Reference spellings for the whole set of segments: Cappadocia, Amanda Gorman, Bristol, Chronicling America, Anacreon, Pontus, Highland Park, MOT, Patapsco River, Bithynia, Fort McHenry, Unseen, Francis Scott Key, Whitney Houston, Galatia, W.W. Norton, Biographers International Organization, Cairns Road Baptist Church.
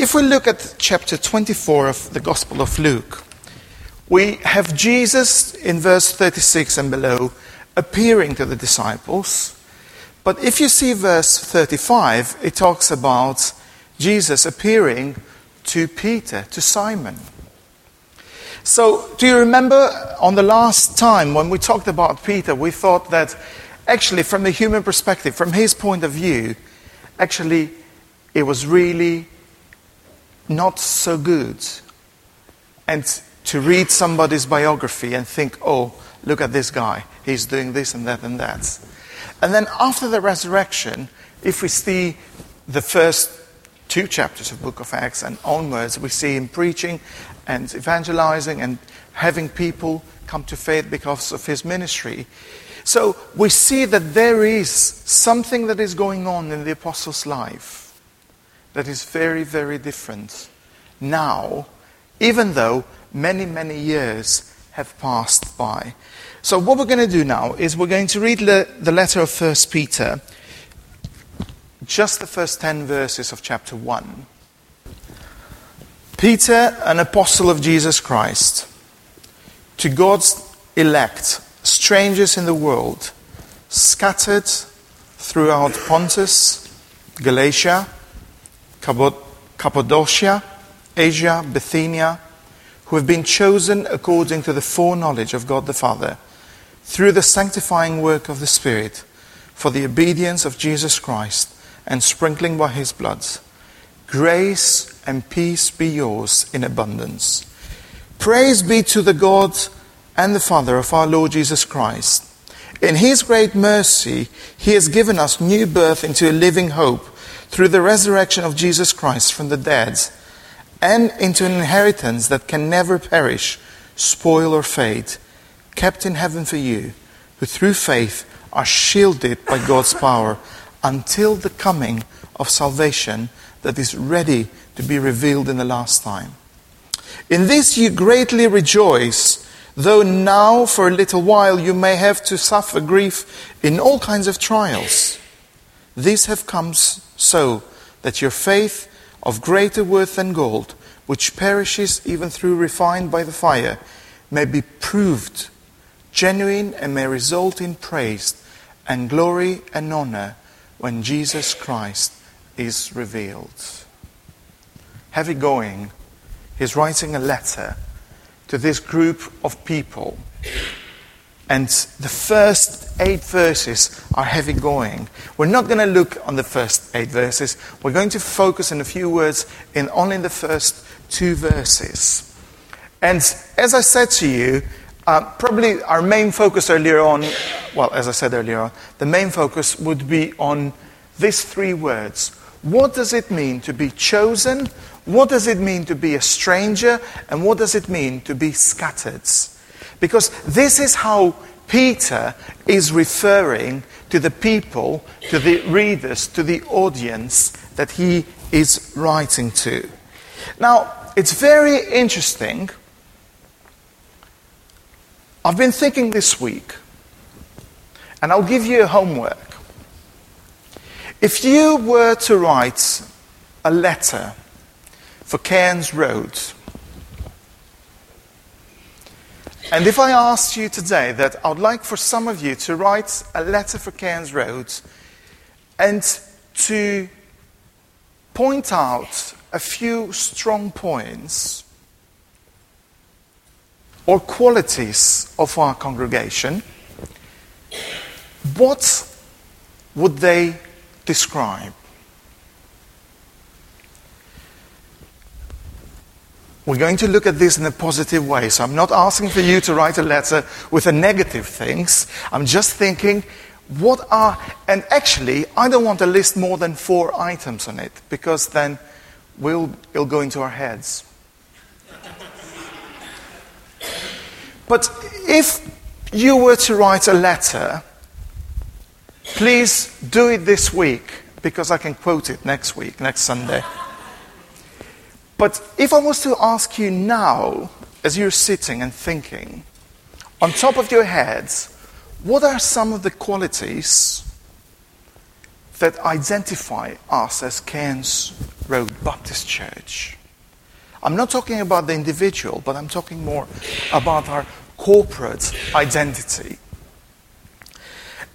if we look at chapter 24 of the Gospel of Luke, we have Jesus in verse 36 and below appearing to the disciples. But if you see verse 35, it talks about Jesus appearing to Peter, to Simon. So, do you remember on the last time when we talked about Peter, we thought that actually from the human perspective, from his point of view, actually it was really not so good. And to read somebody's biography and think, oh, look at this guy, he's doing this and that and that. And then after the resurrection, if we see the first two chapters of Book of Acts and onwards, we see him preaching and evangelizing and having people come to faith because of his ministry. So we see that there is something that is going on in the apostles' life that is very, very different now, even though many, many years have passed by. So what we're going to do now is we're going to read the letter of 1 Peter, just the first 10 verses of chapter 1. Peter, an apostle of Jesus Christ, to God's elect, strangers in the world, scattered throughout Pontus, Galatia, Cappadocia, Asia, Bithynia, who have been chosen according to the foreknowledge of God the Father, through the sanctifying work of the Spirit, for the obedience of Jesus Christ, and sprinkling by his blood. Grace and peace be yours in abundance. Praise be to the God and the Father of our Lord Jesus Christ. In his great mercy, he has given us new birth into a living hope through the resurrection of Jesus Christ from the dead, and into an inheritance that can never perish, spoil or fade, kept in heaven for you, who through faith are shielded by God's power, until the coming of salvation that is ready to be revealed in the last time. In this you greatly rejoice, though now for a little while you may have to suffer grief in all kinds of trials. These have come so that your faith, of greater worth than gold, which perishes even through refined by the fire, may be proved genuine and may result in praise and glory and honor when Jesus Christ is revealed. Heavy going, he's writing a letter to this group of people. And the first 8 verses are heavy going. We're not going to look on the first 8 verses. We're going to focus in a few words in only the first 2 verses. And as I said to you, probably our main focus earlier on, the main focus would be on these 3 words. What does it mean to be chosen? What does it mean to be a stranger? And what does it mean to be scattered? Because this is how Peter is referring to the people, to the readers, to the audience that he is writing to. Now, it's very interesting. I've been thinking this week, and I'll give you homework. If you were to write a letter for Cairns Road, and if I asked you today that I'd like for some of you to write a letter for Cairns Road and to point out a few strong points or qualities of our congregation, what would they describe? We're going to look at this in a positive way, so I'm not asking for you to write a letter with the negative things. I'm just thinking, and actually, I don't want to list more than 4 items on it, because then it'll go into our heads. But if you were to write a letter, please do it this week, because I can quote it next week, next Sunday. But if I was to ask you now, as you're sitting and thinking, on top of your heads, what are some of the qualities that identify us as Cairns Road Baptist Church. I'm not talking about the individual, but I'm talking more about our corporate identity.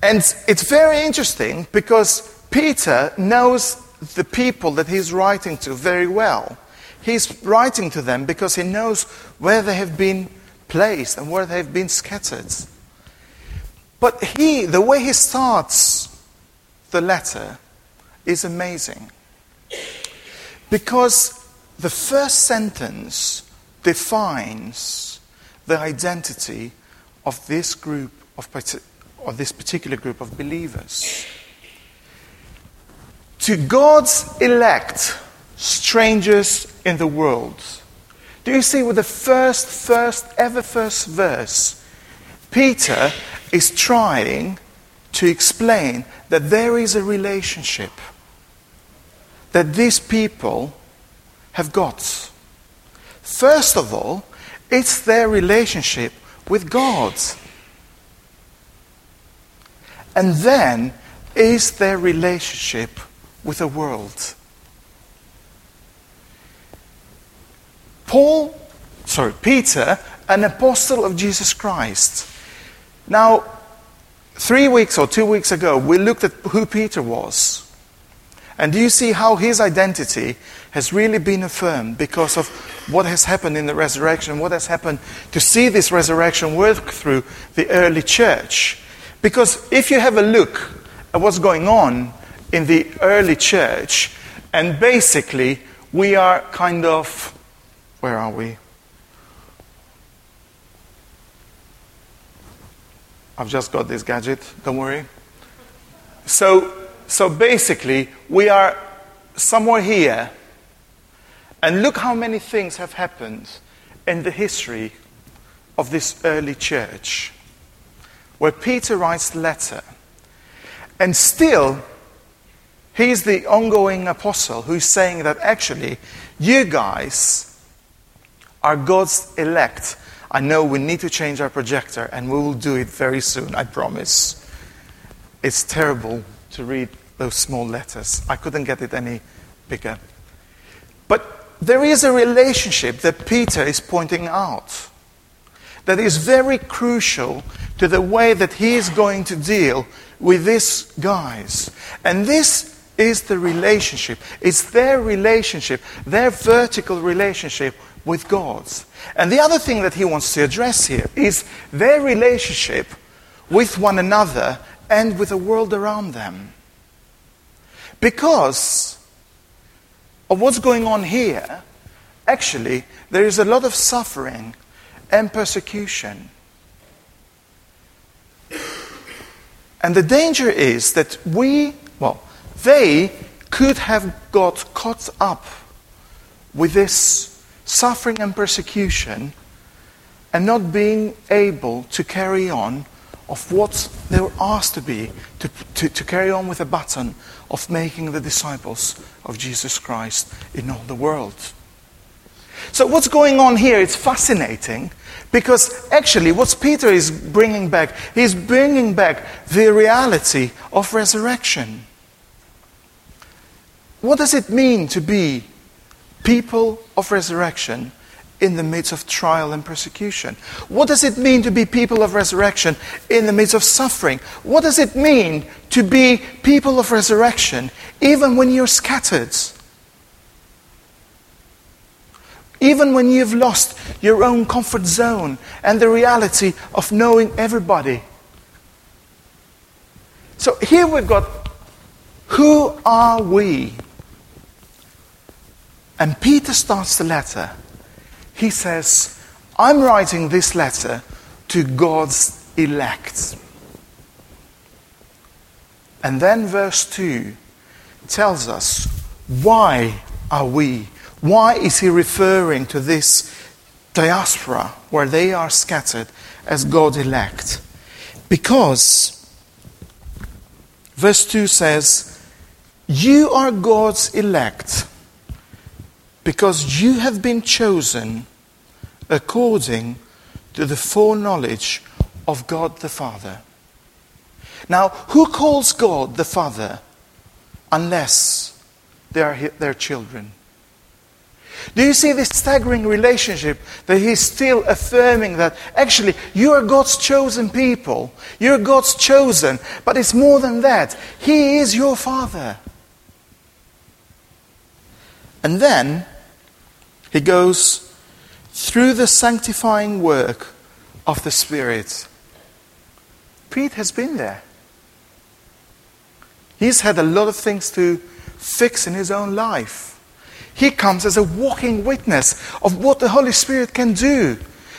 And it's very interesting because Peter knows the people that he's writing to very well. He's writing to them because he knows where they have been placed and where they have been scattered. But the way he starts the letter is amazing. Because the first sentence defines the identity of this group of this particular group of believers. To God's elect, strangers in the world. Do you see with the first verse, Peter is trying to explain that there is a relationship that these people have got. First of all, it's their relationship with God. And then is their relationship with the world. Peter, an apostle of Jesus Christ. Now, 3 weeks or 2 weeks ago, we looked at who Peter was. And do you see how his identity has really been affirmed because of what has happened in the resurrection, what has happened to see this resurrection work through the early church? Because if you have a look at what's going on in the early church, and basically we are kind of... Where are we? I've just got this gadget, don't worry. So basically, we are somewhere here. And look how many things have happened in the history of this early church, where Peter writes the letter. And still, he's the ongoing apostle who's saying that actually, you guys are God's elect. I know we need to change our projector, and we will do it very soon, I promise. It's terrible to read those small letters. I couldn't get it any bigger. But there is a relationship that Peter is pointing out that is very crucial to the way that he is going to deal with these guys. And this is the relationship. It's their relationship, their vertical relationship with God. And the other thing that he wants to address here is their relationship with one another and with the world around them. Because of what's going on here, actually, there is a lot of suffering and persecution. And the danger is that they could have got caught up with this suffering and persecution, and not being able to carry on of what they were asked to be, to carry on with the baton of making the disciples of Jesus Christ in all the world. So what's going on here, it's fascinating, because actually what Peter is bringing back, he's bringing back the reality of resurrection. What does it mean to be people of resurrection in the midst of trial and persecution? What does it mean to be people of resurrection in the midst of suffering? What does it mean to be people of resurrection even when you're scattered? Even when you've lost your own comfort zone and the reality of knowing everybody. So here we've got, who are we? And Peter starts the letter. He says, I'm writing this letter to God's elect. And then verse 2 tells us, why are we? Why is he referring to this diaspora where they are scattered as God's elect? Because verse 2 says, you are God's elect, because you have been chosen according to the foreknowledge of God the Father. Now, who calls God the Father unless their children. Do you see this staggering relationship that he's still affirming that actually you are God's chosen people, you're God's chosen, but it's more than that. He is your Father. And then he goes through the sanctifying work of the Spirit. Pete has been there. He's had a lot of things to fix in his own life. He comes as a walking witness of what the Holy Spirit can do.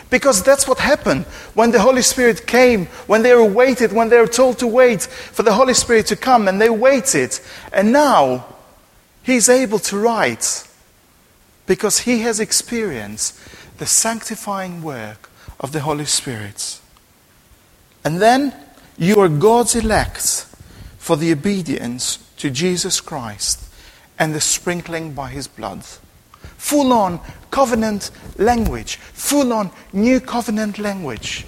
Because that's what happened when the Holy Spirit came, when they were waited, when they were told to wait for the Holy Spirit to come, and they waited. And now, he's able to write because he has experienced the sanctifying work of the Holy Spirit. And then, you are God's elect for the obedience to Jesus Christ and the sprinkling by his blood. Full-on covenant language. Full-on new covenant language.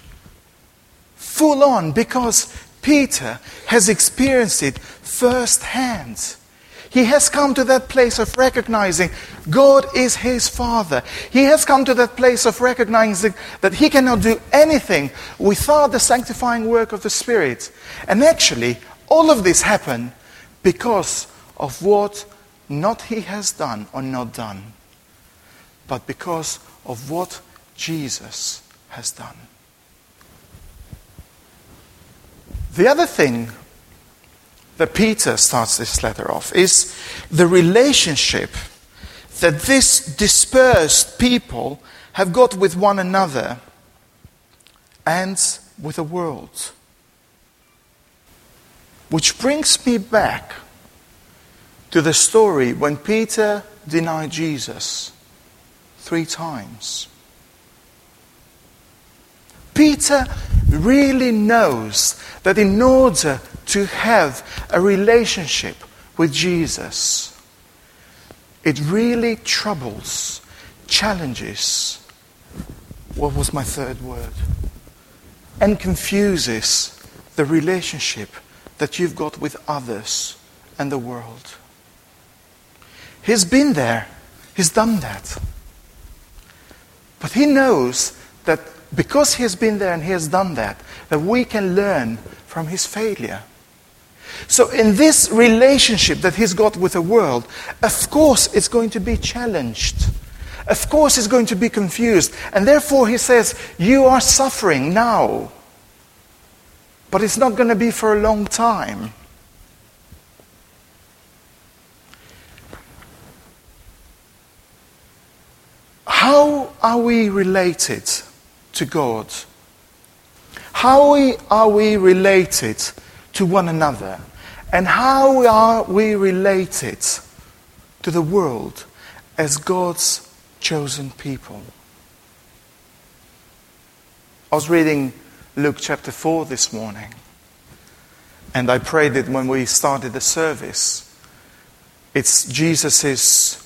Full-on because Peter has experienced it firsthand. He has come to that place of recognizing God is his Father. He has come to that place of recognizing that he cannot do anything without the sanctifying work of the Spirit. And actually, all of this happened because of what not he has done or not done, but because of what Jesus has done. The other thing that Peter starts this letter off is the relationship that this dispersed people have got with one another and with the world. Which brings me back to the story when Peter denied Jesus 3 times. Peter really knows that in order to have a relationship with Jesus, it really troubles, challenges, what was my third word? And confuses the relationship that you've got with others and the world. He's been there. He's done that. But he knows that because he has been there and he has done that, that we can learn from his failure. So in this relationship that he's got with the world, of course it's going to be challenged. Of course it's going to be confused. And therefore he says, you are suffering now. But it's not going to be for a long time. How are we related to God? How are we related to one another? And how are we related to the world as God's chosen people? I was reading Luke chapter 4 this morning, and I prayed it when we started the service. It's Jesus'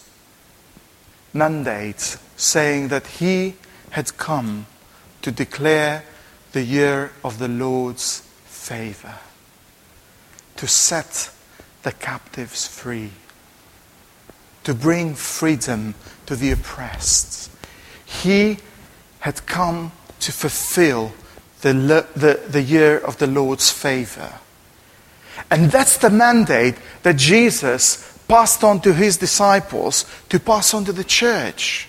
mandate, saying that he had come to declare the year of the Lord's favor, to set the captives free, to bring freedom to the oppressed. He had come to fulfill the year of the Lord's favor. And that's the mandate that Jesus passed on to his disciples to pass on to the church.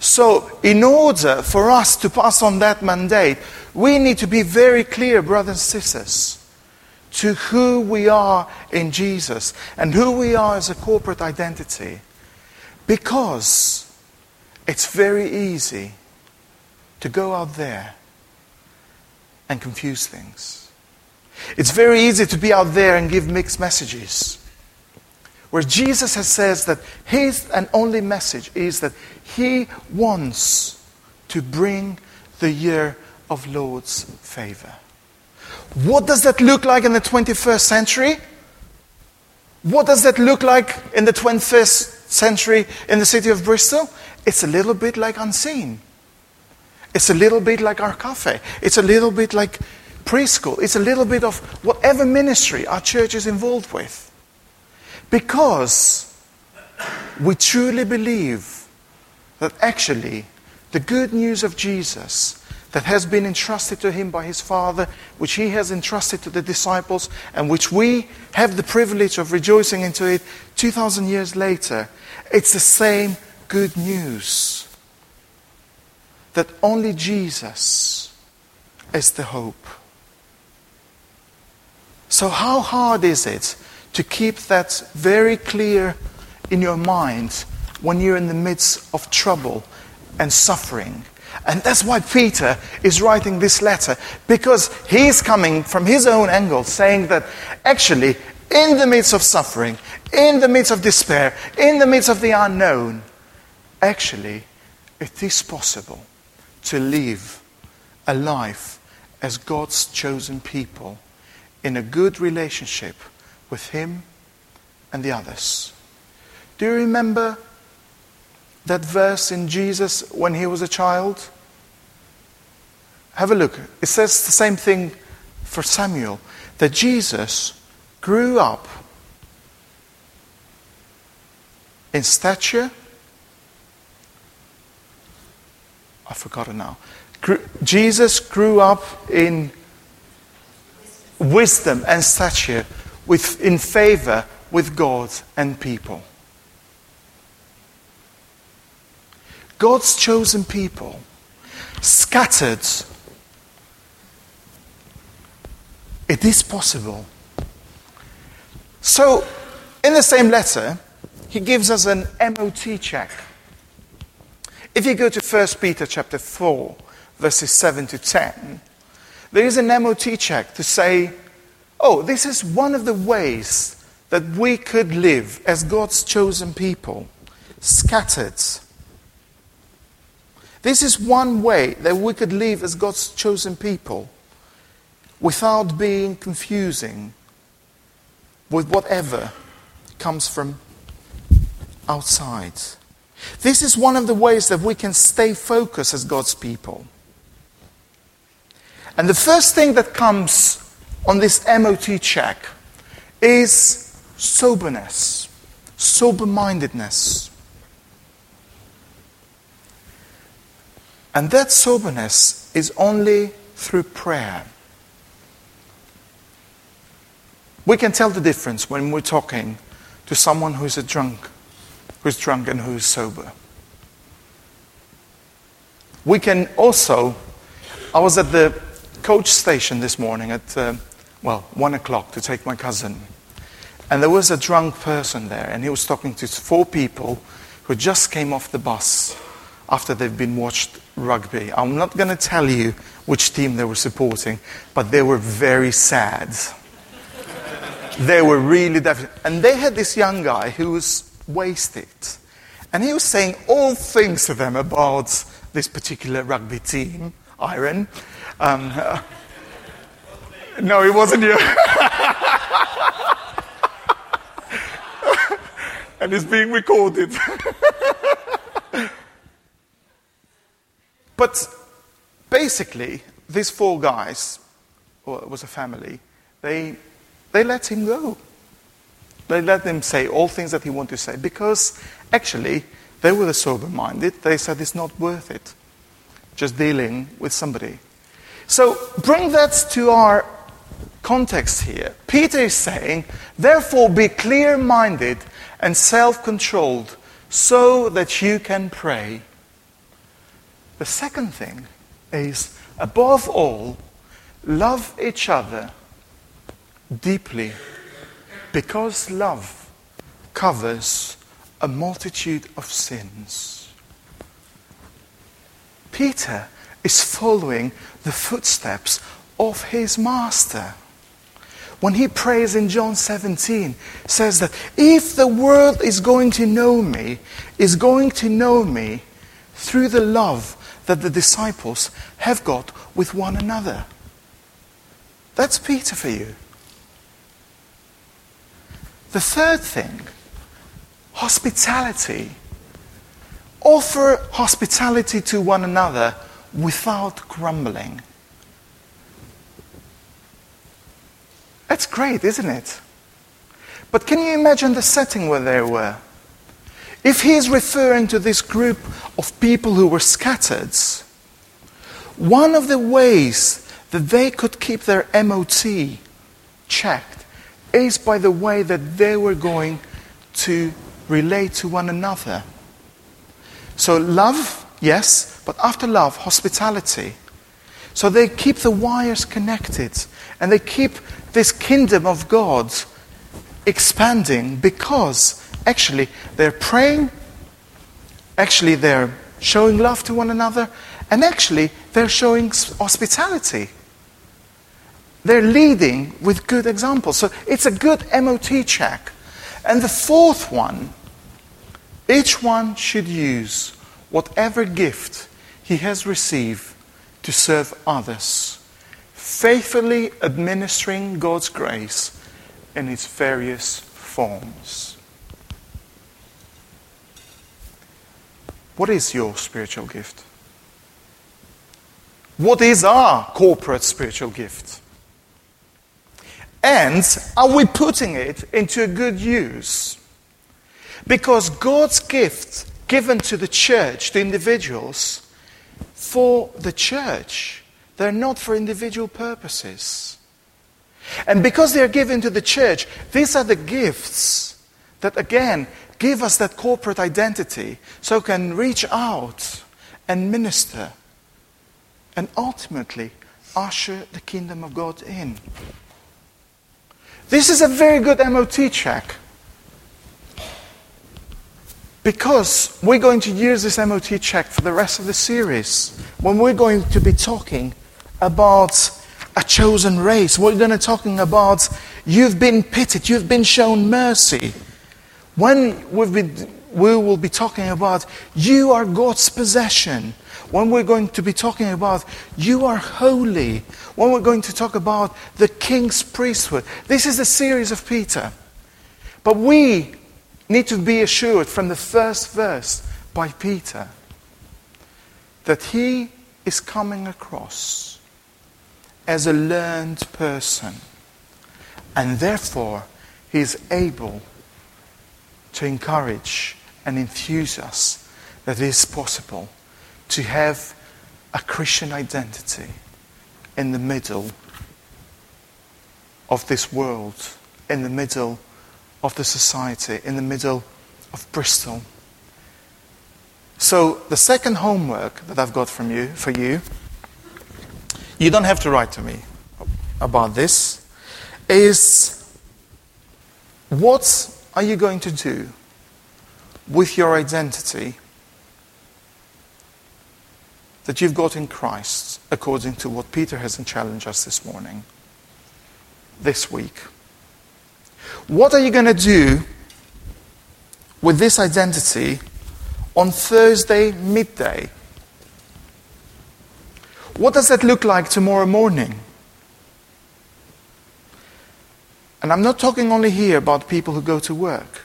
So, in order for us to pass on that mandate, we need to be very clear, brothers and sisters, to who we are in Jesus and who we are as a corporate identity. Because it's very easy to go out there and confuse things. It's very easy to be out there and give mixed messages. Where Jesus has says that his and only message is that he wants to bring the year of Lord's favor. What does that look like in the 21st century? What does that look like in the 21st century in the city of Bristol? It's a little bit like Unseen. It's a little bit like our cafe. It's a little bit like preschool. It's a little bit of whatever ministry our church is involved with. because we truly believe that actually the good news of Jesus that has been entrusted to him by his Father, which he has entrusted to the disciples, and which we have the privilege of rejoicing into it 2,000 years later, it's the same good news that only Jesus is the hope. So how hard is it to keep that very clear in your mind when you're in the midst of trouble and suffering? And that's why Peter is writing this letter, because he's coming from his own angle, saying that actually, in the midst of suffering, in the midst of despair, in the midst of the unknown, actually, it is possible to live a life as God's chosen people in a good relationship with him and the others. Do you remember that verse in Jesus when he was a child? Have a look. It says the same thing for Samuel, that Jesus grew up in stature. I've forgotten now. Jesus grew up in wisdom and stature, in favor with God and people. God's chosen people, scattered. It is possible. So, in the same letter, he gives us an MOT check. If you go to 1 Peter chapter 4, verses 7 to 10, there is an MOT check to say, oh, this is one of the ways that we could live as God's chosen people, scattered. This is one way that we could live as God's chosen people without being confusing with whatever comes from outside. This is one of the ways that we can stay focused as God's people. And the first thing that comes on this MOT check is soberness, sober-mindedness. And that soberness is only through prayer. We can tell the difference when we're talking to someone who's drunk and who's sober. We can also, I was at the coach station this morning at, 1:00 to take my cousin. And there was a drunk person there, and he was talking to 4 people who just came off the bus after they've been watched rugby. I'm not going to tell you which team they were supporting, but they were very sad. They were really deaf. And they had this young guy who was wasted. And he was saying all things to them about this particular rugby team, Iron. No, it wasn't you. And it's being recorded. But basically, these 4 guys, well, it was a family, they let him go. They let him say all things that he wanted to say, because actually, they were sober-minded. They said it's not worth it, just dealing with somebody. So bring that to our context here. Peter is saying, therefore be clear-minded and self-controlled so that you can pray. The second thing is, above all, love each other deeply, because love covers a multitude of sins. Peter is following the footsteps of his master. When he prays in John 17, says that if the world is going to know me through the love that the disciples have got with one another. That's Peter for you. The third thing, hospitality. Offer hospitality to one another without grumbling. That's great, isn't it? But can you imagine the setting where they were? If he is referring to this group of people who were scattered, one of the ways that they could keep their MOT checked is by the way that they were going to relate to one another. So love, yes, but after love, hospitality. So they keep the wires connected and they keep this kingdom of God expanding because actually they're praying, actually they're showing love to one another, and actually they're showing hospitality. They're leading with good examples. So it's a good MOT check. And the fourth one, each one should use whatever gift he has received to serve others, faithfully administering God's grace in its various forms. What is your spiritual gift? What is our corporate spiritual gift? And are we putting it into a good use? Because God's gift given to the church, to individuals, for the church, they're not for individual purposes. And because they're given to the church, these are the gifts that, again, give us that corporate identity so we can reach out and minister and ultimately usher the kingdom of God in. This is a very good MOT check. Because we're going to use this MOT check for the rest of the series. When we're going to be talking about a chosen race, we're going to be talking about you've been pitied, you've been shown mercy. When we will be talking about you are God's possession. When we're going to be talking about you are holy. When we're going to talk about the king's priesthood. This is the series of Peter. But we need to be assured from the first verse by Peter that he is coming across as a learned person and therefore he is able to encourage and enthuse us that it is possible to have a Christian identity in the middle of this world, in the middle of the society, in the middle of Bristol. So the second homework that I've got from you, for you, you don't have to write to me about this, is what are you going to do with your identity that you've got in Christ, according to what Peter has challenged us this morning, this week? What are you going to do with this identity on Thursday midday? What does that look like tomorrow morning? And I'm not talking only here about people who go to work.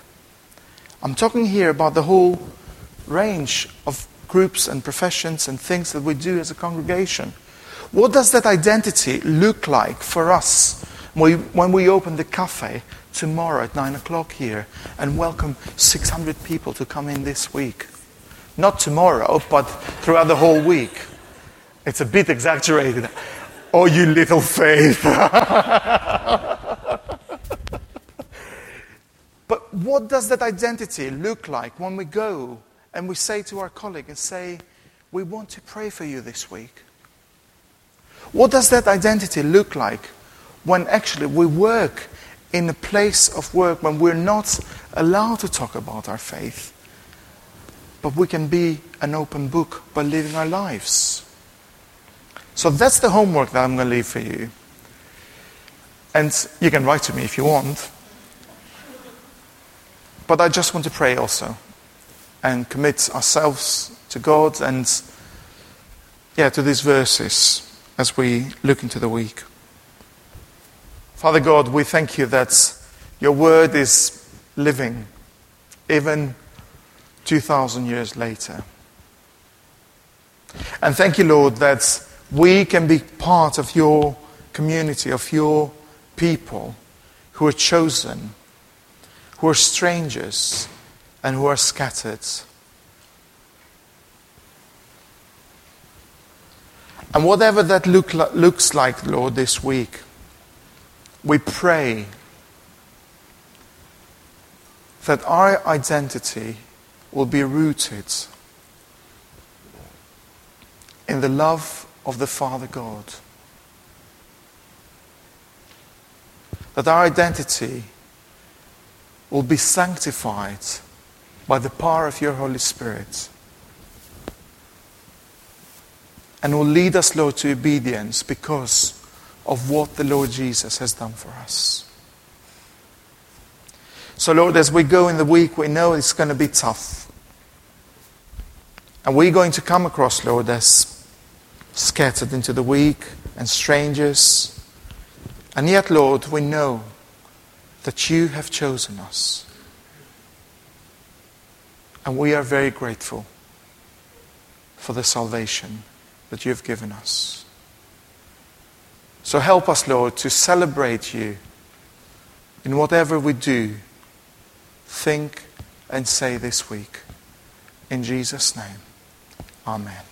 I'm talking here about the whole range of groups and professions and things that we do as a congregation. What does that identity look like for us when we open the cafe tomorrow at 9 o'clock here and welcome 600 people to come in this week? Not tomorrow, but throughout the whole week. It's a bit exaggerated. Oh, you little faith. But what does that identity look like when we go and we say to our colleague and say, we want to pray for you this week? What does that identity look like when actually we work in a place of work when we're not allowed to talk about our faith, but we can be an open book by living our lives? So that's the homework that I'm going to leave for you. And you can write to me if you want. But I just want to pray also and commit ourselves to God and to these verses as we look into the week. Father God, we thank you that your word is living even 2,000 years later. And thank you, Lord, that we can be part of your community, of your people who are chosen who are strangers and who are scattered. And whatever that looks like, Lord, this week, we pray that our identity will be rooted in the love of the Father God. That our identity will be sanctified by the power of your Holy Spirit. And will lead us, Lord, to obedience because of what the Lord Jesus has done for us. So, Lord, as we go in the week, we know it's going to be tough. And we're going to come across, Lord, as scattered into the week and strangers. And yet, Lord, we know that you have chosen us. And we are very grateful for the salvation that you have given us. So help us, Lord, to celebrate you in whatever we do, think, and say this week. In Jesus' name, amen.